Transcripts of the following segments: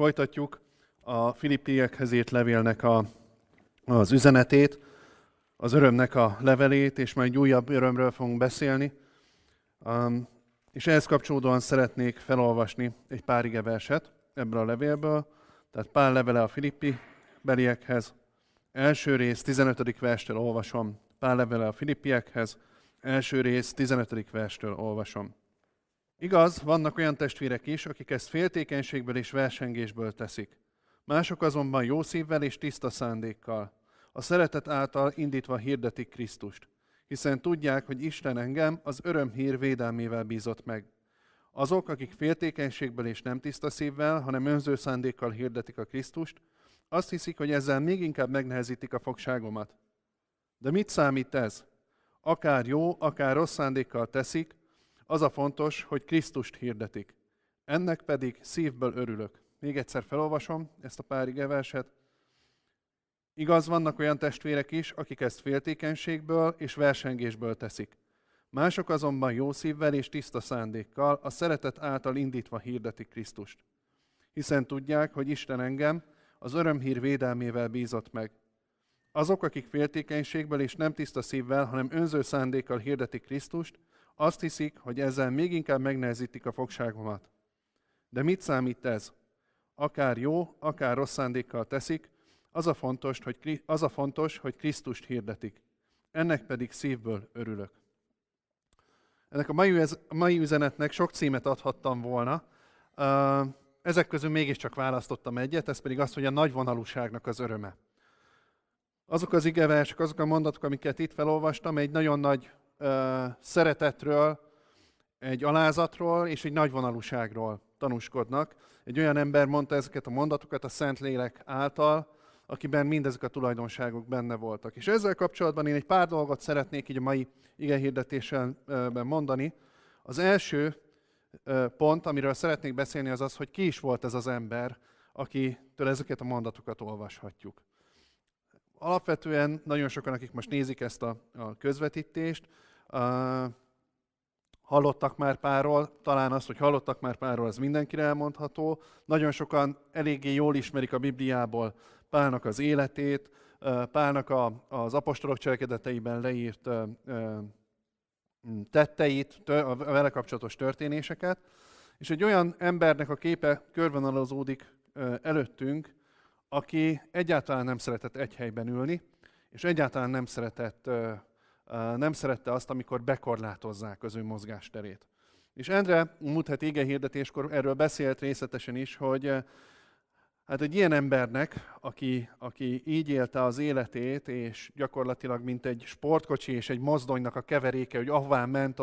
Folytatjuk a Filippiekhez írt levélnek az üzenetét, az örömnek a levelét, és majd egy újabb örömről fogunk beszélni. És ehhez kapcsolódóan szeretnék felolvasni egy pár igeverset ebből a levélből, tehát Pál levele a Filippi beliekhez. Első rész, 15. verstől olvasom. Pál levele a Filippiekhez. Első rész, 15. verstől olvasom. Igaz, vannak olyan testvérek is, akik ezt féltékenységből és versengésből teszik. Mások azonban jó szívvel és tiszta szándékkal, a szeretet által indítva hirdetik Krisztust, hiszen tudják, hogy Isten engem az örömhír védelmével bízott meg. Azok, akik féltékenységből és nem tiszta szívvel, hanem önző szándékkal hirdetik a Krisztust, azt hiszik, hogy ezzel még inkább megnehezítik a fogságomat. De mit számít ez? Akár jó, akár rossz szándékkal teszik, az a fontos, hogy Krisztust hirdetik. Ennek pedig szívből örülök. Még egyszer felolvasom ezt a pár igeverset. Igaz, vannak olyan testvérek is, akik ezt féltékenységből és versengésből teszik. Mások azonban jó szívvel és tiszta szándékkal, a szeretet által indítva hirdetik Krisztust. Hiszen tudják, hogy Isten engem az örömhír védelmével bízott meg. Azok, akik féltékenységből és nem tiszta szívvel, hanem önző szándékkal hirdetik Krisztust, azt hiszik, hogy ezzel még inkább megnehezítik a fogságomat. De mit számít ez? Akár jó, akár rossz szándékkal teszik, az a fontos, hogy Krisztust hirdetik. Ennek pedig szívből örülök. Ennek a mai üzenetnek sok címet adhattam volna. Ezek közül mégiscsak választottam egyet, ez pedig az, hogy a nagyvonalúságnak az öröme. Azok az igeversek, azok a mondatok, amiket itt felolvastam, egy nagyon nagy szeretetről, egy alázatról és egy nagyvonalúságról tanúskodnak. Egy olyan ember mondta ezeket a mondatokat a Szentlélek által, akiben mindezek a tulajdonságok benne voltak. És ezzel kapcsolatban én egy pár dolgot szeretnék így a mai igehirdetésemben mondani. Az első pont, amiről szeretnék beszélni, az az, hogy ki is volt ez az ember, akitől ezeket a mondatokat olvashatjuk. Alapvetően nagyon sokan, akik most nézik ezt a közvetítést, hallottak már párról, talán az, hogy hallottak már párról, az mindenkire elmondható. Nagyon sokan eléggé jól ismerik a Bibliából Pálnak az életét, Pálnak az apostolok cselekedeteiben leírt tetteit, a vele kapcsolatos történéseket. És egy olyan embernek a képe körvonalazódik előttünk, aki egyáltalán nem szeretett egy helyben ülni, és egyáltalán nem szerette azt, amikor bekorlátozzák az ő mozgásterét. És Endre múlt heti igehirdetéskor erről beszélt részletesen is, hogy hát egy ilyen embernek, aki így élte az életét, és gyakorlatilag mint egy sportkocsi és egy mozdonynak a keveréke, hogy ahová ment,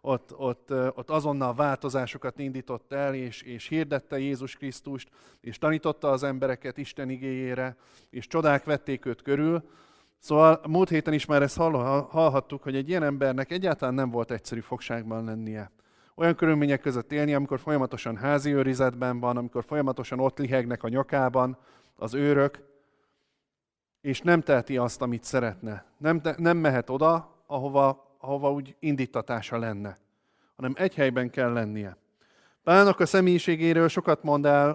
ott azonnal változásokat indított el, és hirdette Jézus Krisztust, és tanította az embereket Isten igéjére, és csodák vették őt körül. Szóval múlt héten is már ezt hallhattuk, hogy egy ilyen embernek egyáltalán nem volt egyszerű fogságban lennie. Olyan körülmények között élni, amikor folyamatosan házi őrizetben van, amikor folyamatosan ott lihegnek a nyakában az őrök, és nem teheti azt, amit szeretne. Nem mehet oda, ahova úgy indítatása lenne, hanem egy helyben kell lennie. Pálnak a személyiségéről sokat mond el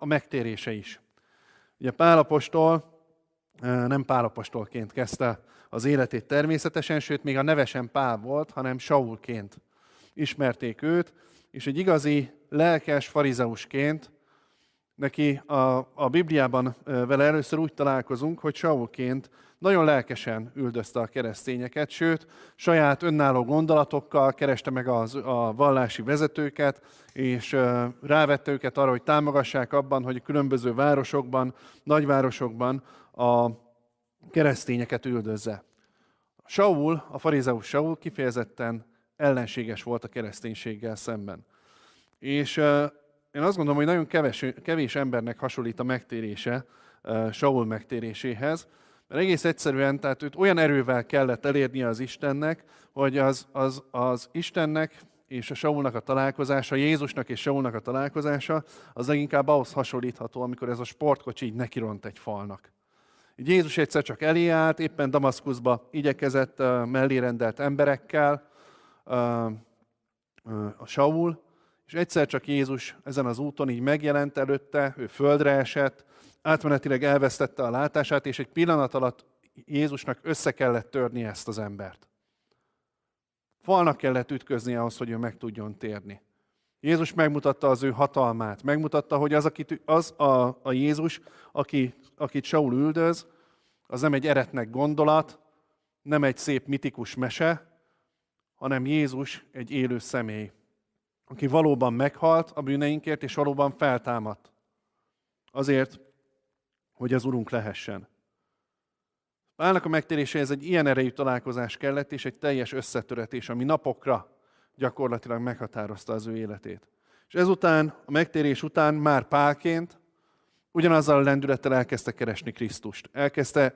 a megtérése is. Ugye Pál apostol nem Pál apostolként kezdte az életét természetesen, sőt még a neve sem Pál volt, hanem Saulként ismerték őt, és egy igazi lelkes farizeusként, neki a Bibliában vele először úgy találkozunk, hogy Saulként nagyon lelkesen üldözte a keresztényeket, sőt, saját önálló gondolatokkal kereste meg a vallási vezetőket, és rávette őket arra, hogy támogassák abban, hogy különböző városokban, nagyvárosokban a keresztényeket üldözze. Saul, a farizeus Saul kifejezetten ellenséges volt a kereszténységgel szemben. És én azt gondolom, hogy nagyon kevés embernek hasonlít a megtérése Saul megtéréséhez, mert egész egyszerűen, tehát őt olyan erővel kellett elérnie az Istennek, hogy az Istennek és a Saulnak a találkozása, Jézusnak és Saulnak a találkozása, az leginkább ahhoz hasonlítható, amikor ez a sportkocsi így nekiront egy falnak. Így Jézus egyszer csak elé állt, éppen Damaszkuszba igyekezett mellérendelt emberekkel, a Saul, És egyszer csak Jézus ezen az úton így megjelent előtte, ő földre esett, átmenetileg elvesztette a látását, és egy pillanat alatt Jézusnak össze kellett törni ezt az embert. Falnak kellett ütköznie ahhoz, hogy ő meg tudjon térni. Jézus megmutatta az ő hatalmát, megmutatta, hogy az a Jézus, akit Saul üldöz, az nem egy eretnek gondolat, nem egy szép mitikus mese, hanem Jézus egy élő személy, aki valóban meghalt a bűneinkért, és valóban feltámadt. Azért, hogy az Urunk lehessen. Pálnak a megtéréséhez egy ilyen erejű találkozás kellett, és egy teljes összetöretés, ami napokra gyakorlatilag meghatározta az ő életét. És ezután, a megtérés után már Pálként ugyanazzal a lendülettel elkezdte keresni Krisztust.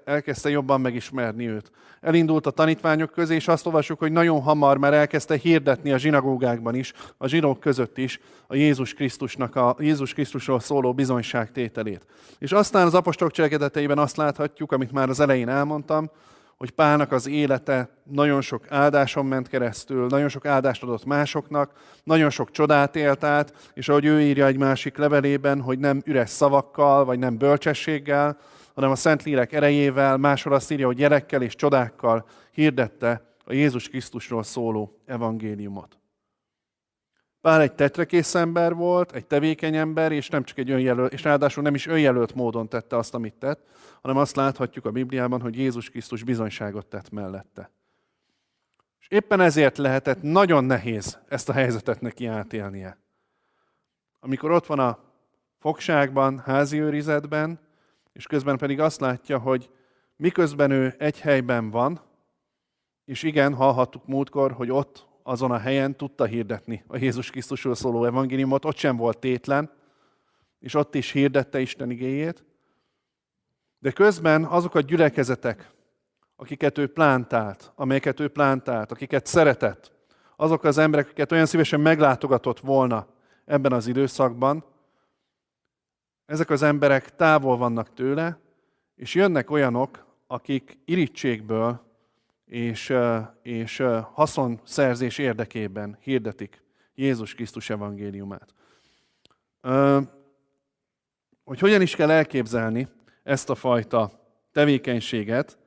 Elkezdte jobban megismerni őt. Elindult a tanítványok közé, és azt olvassuk, hogy nagyon hamar már elkezdte hirdetni a zsinagógákban is, a zsinók között is a Jézus Krisztusról szóló bizonyságtételét. És aztán az apostolok cselekedeteiben azt láthatjuk, amit már az elején elmondtam, hogy Pálnak az élete nagyon sok áldáson ment keresztül, nagyon sok áldást adott másoknak, nagyon sok csodát élt át, és ahogy ő írja egy másik levelében, hogy nem üres szavakkal, vagy nem bölcsességgel, hanem a Szentlélek erejével, máshol azt írja, hogy jelekkel és csodákkal hirdette a Jézus Krisztusról szóló evangéliumot. Pál egy tetrekész ember volt, egy tevékeny ember, és nem csak egy önjelölt, és ráadásul nem is önjelölt módon tette azt, amit tett, hanem azt láthatjuk a Bibliában, hogy Jézus Krisztus bizonyságot tett mellette. És éppen ezért lehetett nagyon nehéz ezt a helyzetet neki átélnie. Amikor ott van a fogságban, házi őrizetben, és közben pedig azt látja, hogy miközben ő egy helyben van, és igen, hallhattuk múltkor, hogy ott, azon a helyen tudta hirdetni a Jézus Krisztusról szóló evangéliumot, ott sem volt tétlen, és ott is hirdette Isten igéjét. De közben azok a gyülekezetek, amelyeket ő plántált, akiket szeretett, azok az emberek, akiket olyan szívesen meglátogatott volna ebben az időszakban, ezek az emberek távol vannak tőle, és jönnek olyanok, akik irítségből és haszonszerzés érdekében hirdetik Jézus Krisztus evangéliumát. Hogy hogyan is kell elképzelni ezt a fajta tevékenységet,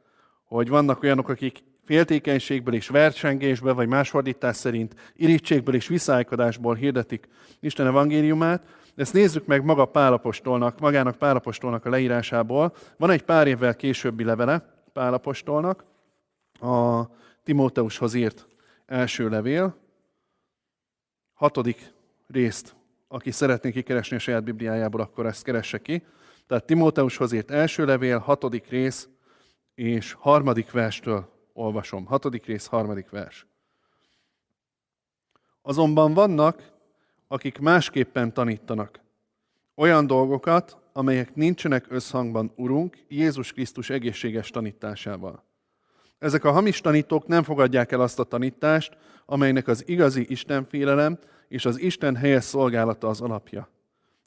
hogy vannak olyanok, akik féltékenységből és versengésből, vagy más fordítás szerint irítségből és viszálykodásból hirdetik Isten evangéliumát. Ezt nézzük meg magának Pál apostolnak a leírásából. Van egy pár évvel későbbi levele Pál apostolnak, a Timóteushoz írt első levél, 6. részt, aki szeretné kikeresni a saját Bibliájából, akkor ezt keresse ki. Tehát Timóteushoz írt első levél, 6. rész és 3. verstől olvasom. 6. rész, 3. vers. Azonban vannak, akik másképpen tanítanak olyan dolgokat, amelyek nincsenek összhangban Urunk Jézus Krisztus egészséges tanításával. Ezek a hamis tanítók nem fogadják el azt a tanítást, amelynek az igazi istenfélelem és az Isten helyes szolgálata az alapja.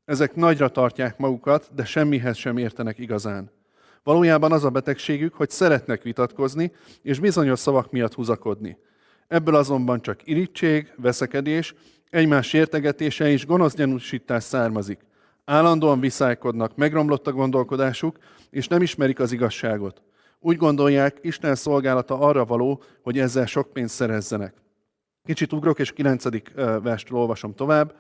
Ezek nagyra tartják magukat, de semmihez sem értenek igazán. Valójában az a betegségük, hogy szeretnek vitatkozni, és bizonyos szavak miatt húzakodni. Ebből azonban csak irigység, veszekedés, egymás sértegetése és gonosz gyanúsítás származik. Állandóan viszálykodnak, megromlott a gondolkodásuk, és nem ismerik az igazságot. Úgy gondolják, Isten szolgálata arra való, hogy ezzel sok pénzt szerezzenek. Kicsit ugrok, és 9. verstől olvasom tovább.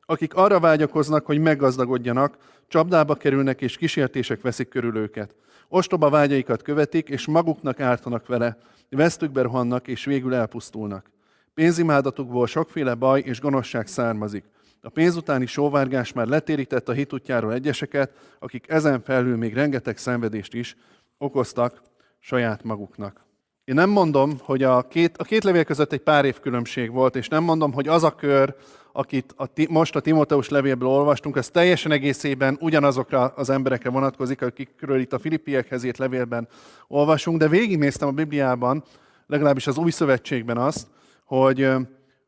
Akik arra vágyakoznak, hogy meggazdagodjanak, csapdába kerülnek, és kísértések veszik körül őket. Ostoba vágyaikat követik, és maguknak ártanak vele. Vesztükbe rohannak, és végül elpusztulnak. Pénzimádatukból sokféle baj és gonoszság származik. A pénz utáni sóvárgás már letérített a hit útjáról egyeseket, akik ezen felül még rengeteg szenvedést is okoztak saját maguknak. Én nem mondom, hogy a két levél között egy pár év különbség volt, és nem mondom, hogy az a kör, akit most a Timóteus levélből olvastunk, az teljesen egészében ugyanazokra az emberekre vonatkozik, akikről itt a Filippiekhez írt levélben olvasunk, de végignéztem a Bibliában, legalábbis az Új Szövetségben azt, hogy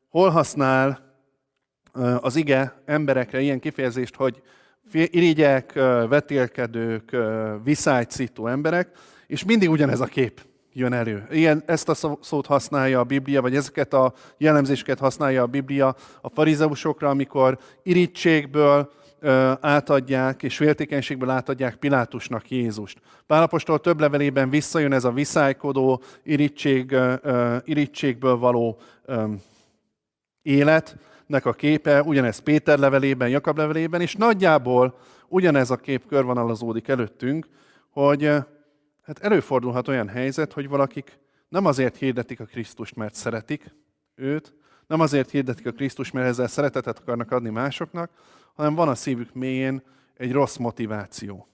hol használ az ige emberekre ilyen kifejezést, hogy irigyek, vetélkedők, viszálycító emberek, és mindig ugyanez a kép jön elő. Ilyen, ezt a szót használja a Biblia, vagy ezeket a jellemzéseket használja a Biblia a farizeusokra, amikor irítségből átadják, és féltékenységből átadják Pilátusnak Jézust. Pál apostol több levelében visszajön ez a viszálykodó, irítségből való életnek a képe, ugyanez Péter levelében, Jakab levelében, és nagyjából ugyanez a kép körvonalazódik előttünk, hogy hát előfordulhat olyan helyzet, hogy valakik nem azért hirdetik a Krisztust, mert szeretik őt, nem azért hirdetik a Krisztust, mert ezzel szeretetet akarnak adni másoknak, hanem van a szívük mélyén egy rossz motiváció.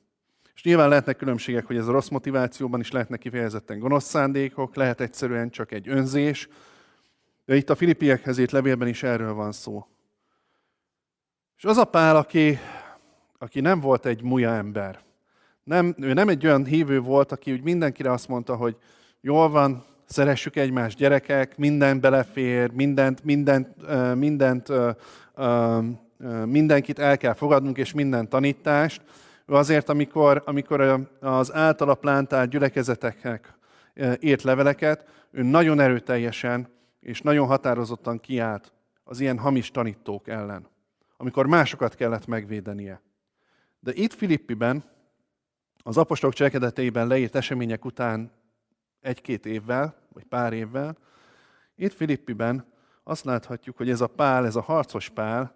És nyilván lehetnek különbségek, hogy ez a rossz motivációban is lehetnek kifejezetten gonosz szándékok, lehet egyszerűen csak egy önzés. De itt a Filippiekhez írt levélben is erről van szó. És az a Pál, aki nem volt egy múja ember, ő nem egy olyan hívő volt, aki úgy mindenkire azt mondta, hogy jól van, szeressük egymást gyerekek, minden belefér, mindenkit el kell fogadnunk, és minden tanítást. Ő azért, amikor az általa plántált gyülekezeteknek írt leveleket, ő nagyon erőteljesen és nagyon határozottan kiállt az ilyen hamis tanítók ellen, amikor másokat kellett megvédenie. De itt Filippiben, az apostolok cselekedeteiben leírt események után egy-két évvel, vagy pár évvel, itt Filippiben azt láthatjuk, hogy ez a Pál, ez a harcos Pál,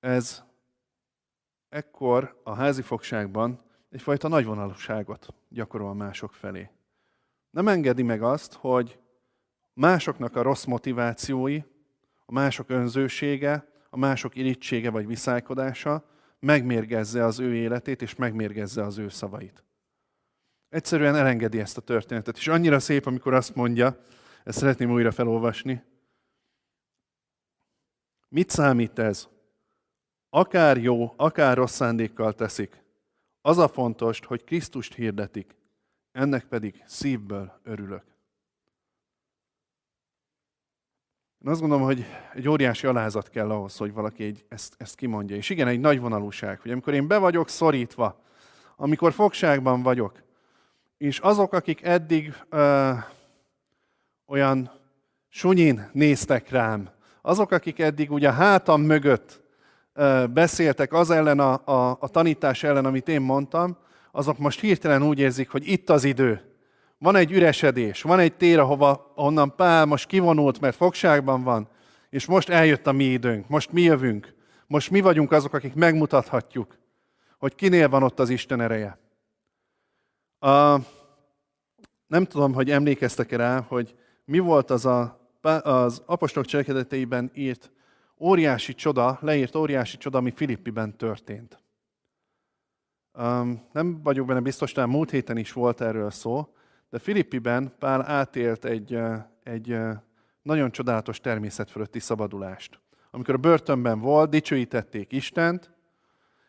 ez ekkor a házifogságban egyfajta nagyvonalúságot gyakorol mások felé. Nem engedi meg azt, hogy másoknak a rossz motivációi, a mások önzősége, a mások irítsége vagy viszálykodása megmérgezze az ő életét és megmérgezze az ő szavait. Egyszerűen elengedi ezt a történetet. És annyira szép, amikor azt mondja, ezt szeretném újra felolvasni. Mit számít ez? Akár jó, akár rossz szándékkal teszik. Az a fontos, hogy Krisztust hirdetik. Ennek pedig szívből örülök. Én azt gondolom, hogy egy óriási alázat kell ahhoz, hogy valaki ezt kimondja. És igen, egy nagy vonalúság, hogy amikor én be vagyok szorítva, amikor fogságban vagyok, és azok, akik eddig olyan sunyin néztek rám, azok, akik eddig ugye a hátam mögött beszéltek az ellen a tanítás ellen, amit én mondtam, azok most hirtelen úgy érzik, hogy itt az idő. Van egy üresedés, van egy tér, ahonnan Pál most kivonult, mert fogságban van, és most eljött a mi időnk, most mi jövünk, most mi vagyunk azok, akik megmutathatjuk, hogy kinél van ott az Isten ereje. Nem tudom, hogy emlékeztek-e rá, hogy mi volt az apostolok cselekedeteiben írt óriási csoda, leírt óriási csoda, ami Filippiben történt. Nem vagyok benne biztos, talán múlt héten is volt erről szó, de Filippiben Pál átélt egy nagyon csodálatos természetfölötti szabadulást. Amikor a börtönben volt, dicsőítették Istent,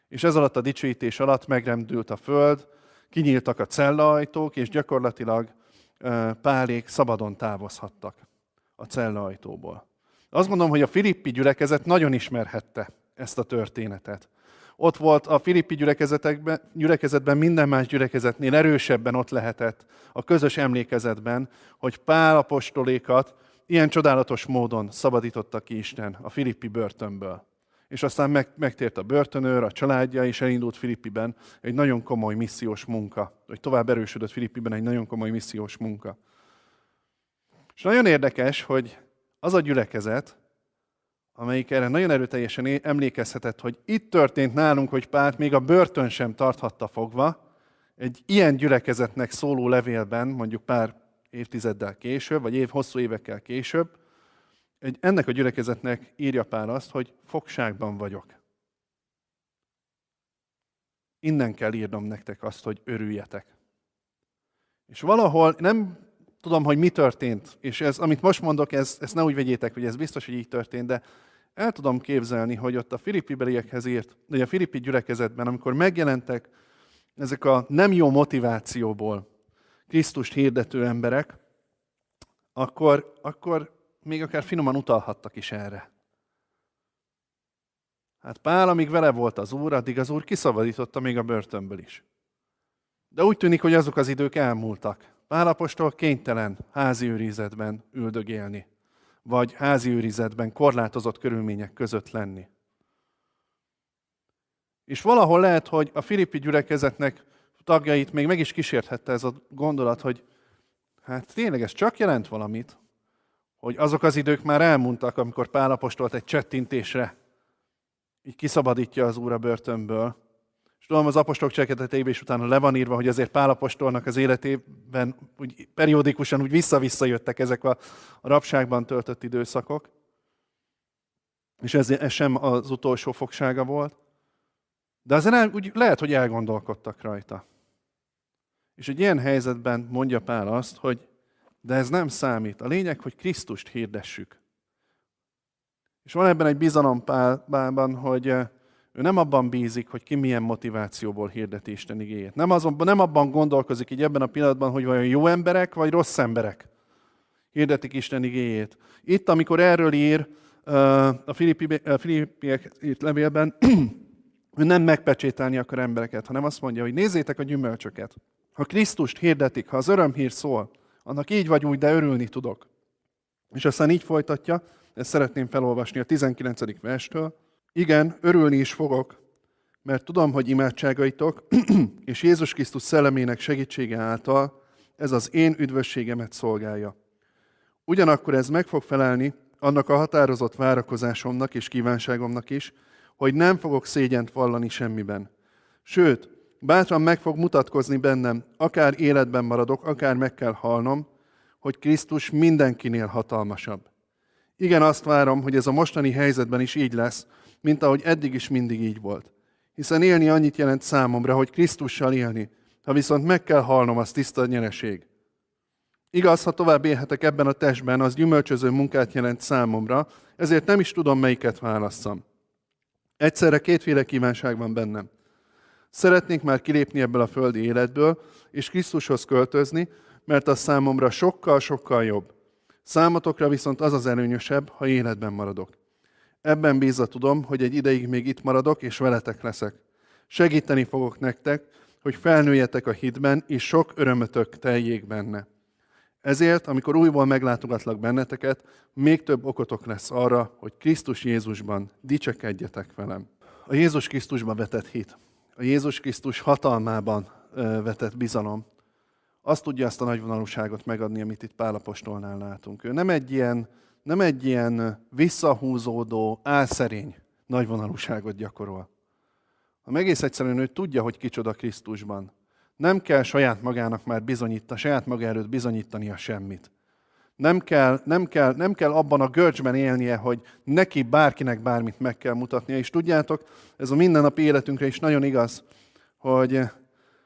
és ez alatt a dicsőítés alatt megrendült a föld, kinyíltak a cellaajtók, és gyakorlatilag Pálék szabadon távozhattak a cellaajtóból. Azt gondolom, hogy a filippi gyülekezet nagyon ismerhette ezt a történetet. Ott volt a filippi gyülekezetben minden más gyülekezetnél erősebben ott lehetett a közös emlékezetben, hogy Pál apostolékat ilyen csodálatos módon szabadította ki Isten a filippi börtönből. És aztán megtért a börtönőr, a családja, és elindult Filippiben egy nagyon komoly missziós munka. Vagy tovább erősödött Filippiben egy nagyon komoly missziós munka. És nagyon érdekes, hogy az a gyülekezet, amelyik erre nagyon erőteljesen emlékezhetett, hogy itt történt nálunk, hogy Pált még a börtön sem tarthatta fogva, egy ilyen gyülekezetnek szóló levélben, mondjuk pár évtizeddel később, vagy hosszú évekkel később, ennek a gyülekezetnek írja Pál azt, hogy fogságban vagyok. Innen kell írnom nektek azt, hogy örüljetek. És valahol, nem tudom, hogy mi történt, és ez, amit most mondok, ezt ne úgy vegyétek, hogy ez biztos, hogy így történt, de el tudom képzelni, hogy ott a filippi beliekhez írt, vagy a filippi gyülekezetben, amikor megjelentek ezek a nem jó motivációból Krisztust hirdető emberek, akkor még akár finoman utalhattak is erre. Hát Pál, amíg vele volt az Úr, addig az Úr kiszabadította még a börtönből is. De úgy tűnik, hogy azok az idők elmúltak. Pálapostól kénytelen házi őrizetben üldögélni, vagy házi őrizetben korlátozott körülmények között lenni. És valahol lehet, hogy a filippi gyülekezetnek tagjait még meg is kísérthette ez a gondolat, hogy hát tényleg ez csak jelent valamit, hogy azok az idők már elmúltak, amikor Pál apostolt egy csettintésre így kiszabadítja az Úr a börtönből. És tudom, az apostolok cselekedeteiben is utána le van írva, hogy azért Pál apostolnak az életében úgy periódikusan úgy vissza-vissza jöttek ezek a rabságban töltött időszakok. És ez sem az utolsó fogsága volt. De azért úgy lehet, hogy elgondolkodtak rajta. És egy ilyen helyzetben mondja Pál azt, hogy de ez nem számít. A lényeg, hogy Krisztust hirdessük. És van ebben egy bizalom Pálban, hogy ő nem abban bízik, hogy ki milyen motivációból hirdeti Isten igéjét. Nem abban gondolkozik így ebben a pillanatban, hogy vajon jó emberek vagy rossz emberek hirdetik Isten igéjét. Itt, amikor erről ír a Filippiek írt levélben, ő nem megpecsételni akar embereket, hanem azt mondja, hogy nézzétek a gyümölcsöket. Ha Krisztust hirdetik, ha az örömhír szól, annak így vagy úgy, de örülni tudok. És aztán így folytatja, ezt szeretném felolvasni a 19. verstől. Igen, örülni is fogok, mert tudom, hogy imádságaitok és Jézus Krisztus szellemének segítsége által ez az én üdvösségemet szolgálja. Ugyanakkor ez meg fog felelni annak a határozott várakozásomnak és kívánságomnak is, hogy nem fogok szégyent vallani semmiben. Sőt, bátran meg fog mutatkozni bennem, akár életben maradok, akár meg kell halnom, hogy Krisztus mindenkinél hatalmasabb. Igen, azt várom, hogy ez a mostani helyzetben is így lesz, mint ahogy eddig is mindig így volt. Hiszen élni annyit jelent számomra, hogy Krisztussal élni, ha viszont meg kell halnom, az tiszta nyereség. Igaz, ha tovább élhetek ebben a testben, az gyümölcsöző munkát jelent számomra, ezért nem is tudom, melyiket válasszam. Egyszerre kétféle kívánság van bennem. Szeretnék már kilépni ebből a földi életből, és Krisztushoz költözni, mert az számomra sokkal-sokkal jobb. Számotokra viszont az az előnyösebb, ha életben maradok. Ebben bízva tudom, hogy egy ideig még itt maradok, és veletek leszek. Segíteni fogok nektek, hogy felnőjetek a hitben, és sok örömötök teljék benne. Ezért, amikor újból meglátogatlak benneteket, még több okotok lesz arra, hogy Krisztus Jézusban dicsekedjetek velem. A Jézus Krisztusban vetett hit, a Jézus Krisztus hatalmában vetett bizalom, azt tudja azt a nagyvonalúságot megadni, amit itt Pál apostolnál látunk. Ő nem egy ilyen visszahúzódó, álszerény nagyvonalúságot gyakorol. Ha egész egyszerűen ő tudja, hogy kicsoda Krisztusban. Nem kell saját magának már bizonyítani, saját maga előtt bizonyítania semmit. Nem kell abban a görcsben élnie, hogy neki bárkinek bármit meg kell mutatnia. És tudjátok, ez a mindennapi életünkre is nagyon igaz, hogy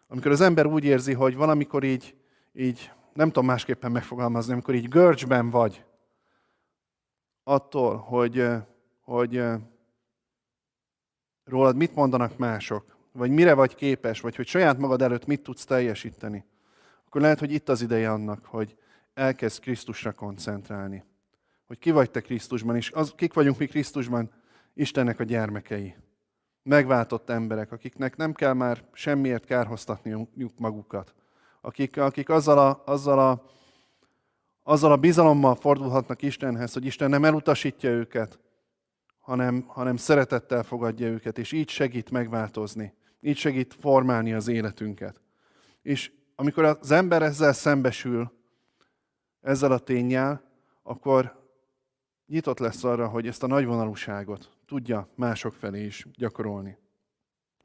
amikor az ember úgy érzi, hogy valamikor így nem tudom másképpen megfogalmazni, amikor így görcsben vagy attól, hogy rólad mit mondanak mások, vagy mire vagy képes, vagy hogy saját magad előtt mit tudsz teljesíteni, akkor lehet, hogy itt az ideje annak, hogy elkezd Krisztusra koncentrálni. Hogy ki vagy te Krisztusban, és kik vagyunk mi Krisztusban? Istennek a gyermekei. Megváltott emberek, akiknek nem kell már semmiért kárhoztatniuk magukat. Akik azzal a bizalommal fordulhatnak Istenhez, hogy Isten nem elutasítja őket, hanem szeretettel fogadja őket, és így segít megváltozni. Így segít formálni az életünket. És amikor az ember ezzel szembesül, ezzel a ténnyel, akkor nyitott lesz arra, hogy ezt a nagyvonalúságot tudja mások felé is gyakorolni.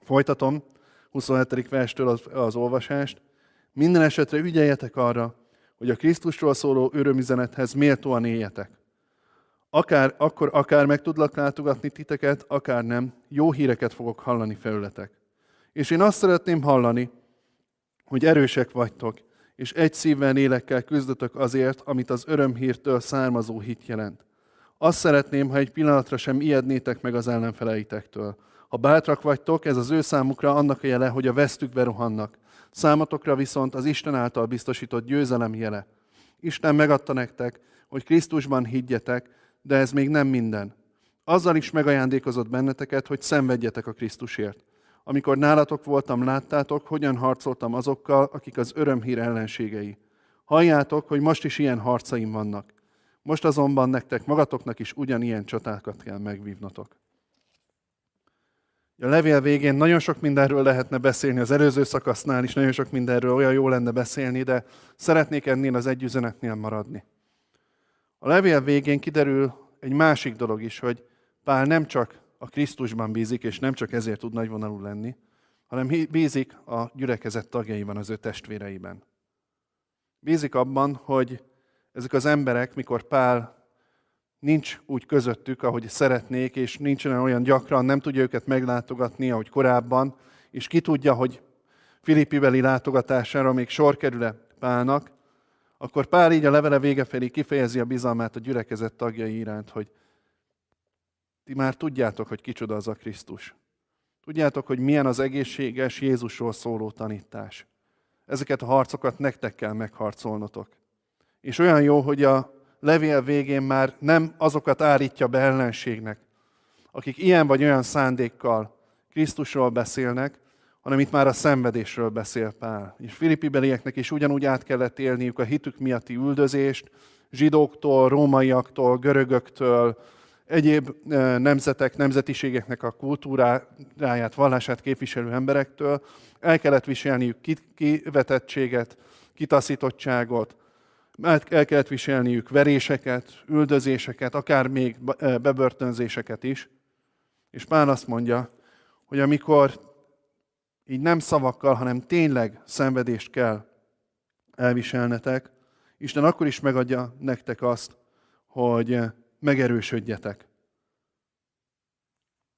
Folytatom 27. verstől az olvasást. Minden esetre ügyeljetek arra, hogy a Krisztusról szóló örömüzenethez méltóan éljetek. Akár meg tudlak látogatni titeket, akár nem, jó híreket fogok hallani felületek. És én azt szeretném hallani, hogy erősek vagytok, és egy szívvel lélekkel küzdötök azért, amit az örömhírtől származó hit jelent. Azt szeretném, ha egy pillanatra sem ijednétek meg az ellenfeleitektől. Ha bátrak vagytok, ez az ő számukra annak a jele, hogy a vesztükbe rohannak. Számotokra viszont az Isten által biztosított győzelem jele. Isten megadta nektek, hogy Krisztusban higgyetek, de ez még nem minden. Azzal is megajándékozott benneteket, hogy szenvedjetek a Krisztusért. Amikor nálatok voltam, láttátok, hogyan harcoltam azokkal, akik az örömhír ellenségei. Halljátok, hogy most is ilyen harcaim vannak. Most azonban nektek magatoknak is ugyanilyen csatákat kell megvívnotok. A levél végén nagyon sok mindenről lehetne beszélni, az előző szakasznál is nagyon sok mindenről, olyan jó lenne beszélni, de szeretnék ennél az egy üzenetnél maradni. A levél végén kiderül egy másik dolog is, hogy Pál nem csak a Krisztusban bízik, és nem csak ezért tud nagyvonalú lenni, hanem bízik a gyülekezet tagjaiban, az ő testvéreiben. Bízik abban, hogy ezek az emberek, mikor Pál nincs úgy közöttük, ahogy szeretnék, és nincsen olyan gyakran, nem tudja őket meglátogatni, ahogy korábban, és ki tudja, hogy Filippi-beli látogatására még sor kerül-e Pálnak, akkor Pál így a levele vége felé kifejezi a bizalmát a gyülekezet tagjai iránt, hogy ti már tudjátok, hogy kicsoda az a Krisztus. Tudjátok, hogy milyen az egészséges Jézusról szóló tanítás. Ezeket a harcokat nektek kell megharcolnotok. És olyan jó, hogy a levél végén már nem azokat állítja be ellenségnek, akik ilyen vagy olyan szándékkal Krisztusról beszélnek, hanem itt már a szenvedésről beszél Pál. És Filippi-belieknek is ugyanúgy át kellett élniük a hitük miatti üldözést, zsidóktól, rómaiaktól, görögöktől, egyéb nemzetek, nemzetiségeknek a kultúráját, vallását képviselő emberektől. El kellett viselniük kivetettséget, kitaszítottságot, el kellett viselniük veréseket, üldözéseket, akár még bebörtönzéseket is. És Pál azt mondja, hogy amikor így nem szavakkal, hanem tényleg szenvedést kell elviselnetek, Isten akkor is megadja nektek azt, hogy megerősödjetek,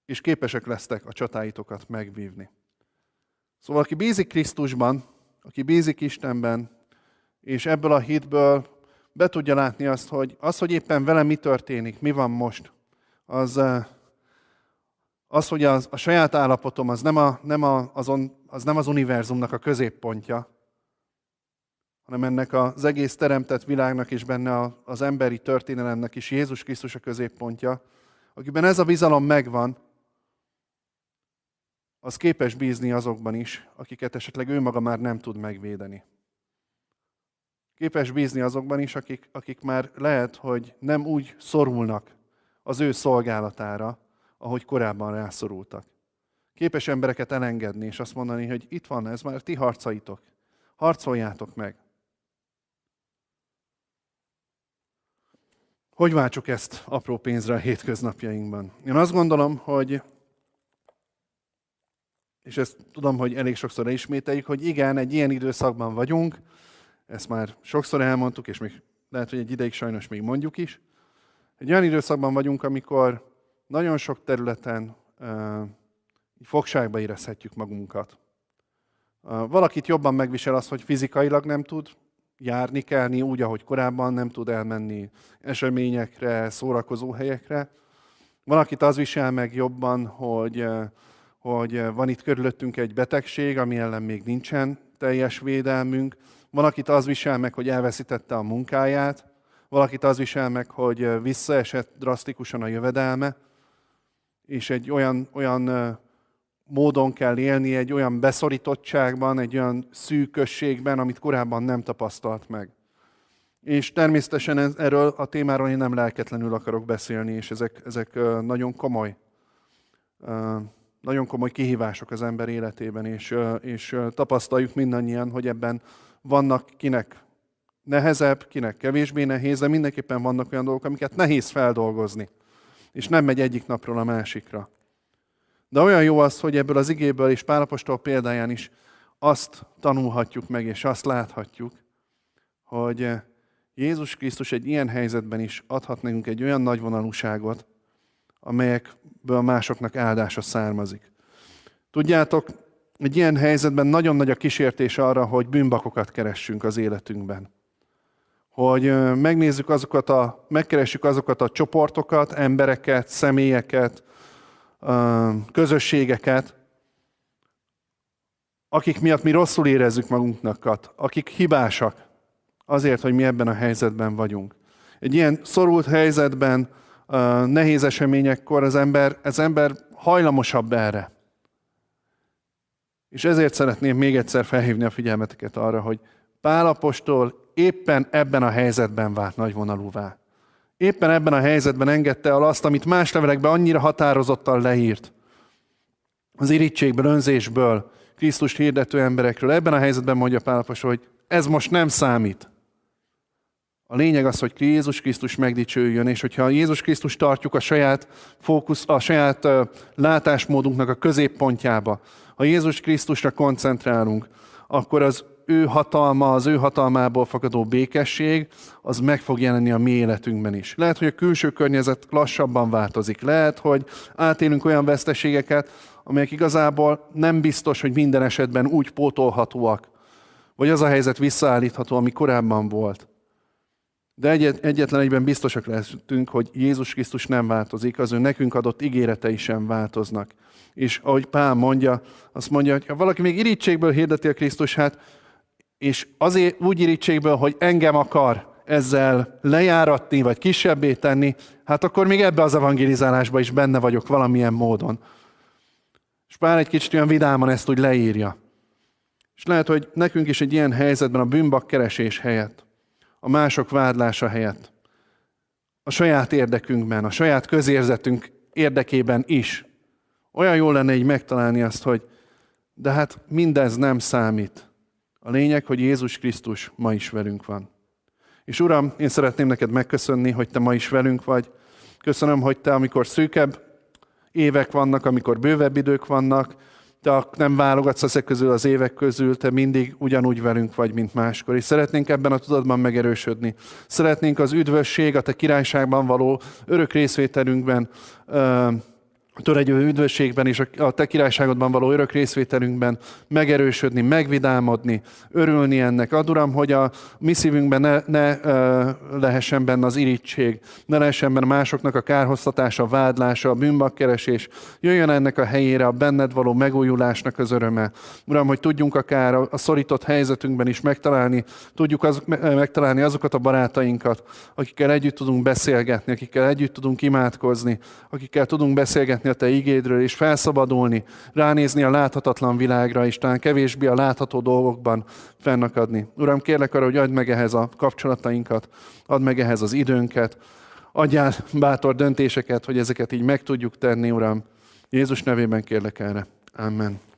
és képesek lesztek a csatáitokat megvívni. Szóval aki bízik Krisztusban, aki bízik Istenben, és ebből a hitből be tudja látni azt, hogy az, hogy éppen vele mi történik, mi van most, az, hogy a saját állapotom az nem az univerzumnak a középpontja, hanem ennek az egész teremtett világnak és benne az emberi történelemnek is Jézus Krisztus a középpontja, akiben ez a bizalom megvan, az képes bízni azokban is, akiket esetleg ő maga már nem tud megvédeni. Képes bízni azokban is, akik már lehet, hogy nem úgy szorulnak az ő szolgálatára, ahogy korábban rászorultak. Képes embereket elengedni, és azt mondani, hogy itt van, ez már ti harcaitok, harcoljátok meg. Hogy váltsuk ezt apró pénzre a hétköznapjainkban? Én azt gondolom, hogy, és ezt tudom, hogy elég sokszor ismételjük, hogy igen, egy ilyen időszakban vagyunk, ezt már sokszor elmondtuk, és még lehet, hogy egy ideig sajnos még mondjuk is. Egy olyan időszakban vagyunk, amikor nagyon sok területen fogságba érezhetjük magunkat. Valakit jobban megvisel az, hogy fizikailag nem tud járni, kelni úgy, ahogy korábban, nem tud elmenni eseményekre, szórakozóhelyekre. Valakit az visel meg jobban, hogy van itt körülöttünk egy betegség, ami ellen még nincsen teljes védelmünk. Valakit az visel meg, hogy elveszítette a munkáját. Valakit az visel meg, hogy visszaesett drasztikusan a jövedelme, és egy olyan módon kell élni, egy olyan beszorítottságban, egy olyan szűkösségben, amit korábban nem tapasztalt meg. És természetesen erről a témáról én nem lelketlenül akarok beszélni, és ezek nagyon komoly kihívások az ember életében, és tapasztaljuk mindannyian, hogy ebben vannak kinek nehezebb, kinek kevésbé nehéz, de mindenképpen vannak olyan dolgok, amiket nehéz feldolgozni, és nem megy egyik napról a másikra. De olyan jó az, hogy ebből az igéből és Pál apostol példáján is azt tanulhatjuk meg, és azt láthatjuk, hogy Jézus Krisztus egy ilyen helyzetben is adhat nekünk egy olyan nagy vonalúságot, amelyekből másoknak áldása származik. Tudjátok, egy ilyen helyzetben nagyon nagy a kísértés arra, hogy bűnbakokat keressünk az életünkben. Hogy megkeressük azokat a csoportokat, embereket, személyeket, közösségeket, akik miatt mi rosszul érezzük magunkat, akik hibásak azért, hogy mi ebben a helyzetben vagyunk. Egy ilyen szorult helyzetben, nehéz eseményekkor az ember hajlamosabb erre. És ezért szeretném még egyszer felhívni a figyelmeteket arra, hogy Pál apostol éppen ebben a helyzetben vált nagyvonalúvá. Éppen ebben a helyzetben engedte el azt, amit más levelekben annyira határozottan leírt. Az irítségből, önzésből, Krisztust hirdető emberekről. Ebben a helyzetben mondja Pál apostol, hogy ez most nem számít. A lényeg az, hogy Jézus Krisztus megdicsőjön, és hogyha Jézus Krisztus tartjuk a saját fókusz, a saját látásmódunknak a középpontjába, ha Jézus Krisztusra koncentrálunk, akkor az ő hatalma, az ő hatalmából fakadó békesség, az meg fog jelenni a mi életünkben is. Lehet, hogy a külső környezet lassabban változik. Lehet, hogy átélünk olyan veszteségeket, amelyek igazából nem biztos, hogy minden esetben úgy pótolhatóak, vagy az a helyzet visszaállítható, ami korábban volt. De egyetlen egyben biztosak lehetünk, hogy Jézus Krisztus nem változik, az ő nekünk adott ígéretei sem változnak. És ahogy Pál mondja, azt mondja, hogy ha valaki még irítségből hirdeti a Krisztusát, és azért úgy irítségből, hogy engem akar ezzel lejáratni, vagy kisebbé tenni, hát akkor még ebbe az evangelizálásba is benne vagyok valamilyen módon. És Pál egy kicsit olyan vidáman ezt úgy leírja. És lehet, hogy nekünk is egy ilyen helyzetben a bűnbakkeresés helyett, a mások vádlása helyett, a saját érdekünkben, a saját közérzetünk érdekében is. Olyan jól lenne így megtalálni azt, hogy de hát mindez nem számít. A lényeg, hogy Jézus Krisztus ma is velünk van. És Uram, én szeretném neked megköszönni, hogy te ma is velünk vagy. Köszönöm, hogy te, amikor szűkebb évek vannak, amikor bővebb idők vannak, te nem válogatsz ezek közül az évek közül, te mindig ugyanúgy velünk vagy, mint máskor. És szeretnénk ebben a tudatban megerősödni. Szeretnénk az üdvösség, a te királyságban való örök részvételünkben, a töredjövő üdvösségben és a te királyságodban való örök részvételünkben megerősödni, megvidámodni, örülni ennek. Add Uram, hogy a mi szívünkben ne lehessen benne az irítség, ne lehessen benne másoknak a kárhoztatása, a vádlása, a bűnbakkeresés. Jöjjön ennek a helyére a benned való megújulásnak az öröme. Uram, hogy tudjunk akár a szorított helyzetünkben is megtalálni, tudjuk megtalálni azokat a barátainkat, akikkel együtt tudunk beszélgetni, akikkel együtt tudunk imádkozni, akikkel tudunk beszélgetni a te igédről, és felszabadulni, ránézni a láthatatlan világra, és talán kevésbé a látható dolgokban fennakadni. Uram, kérlek arra, hogy add meg ehhez a kapcsolatainkat, add meg ehhez az időnket, adjál bátor döntéseket, hogy ezeket így meg tudjuk tenni, Uram. Jézus nevében kérlek erre. Amen.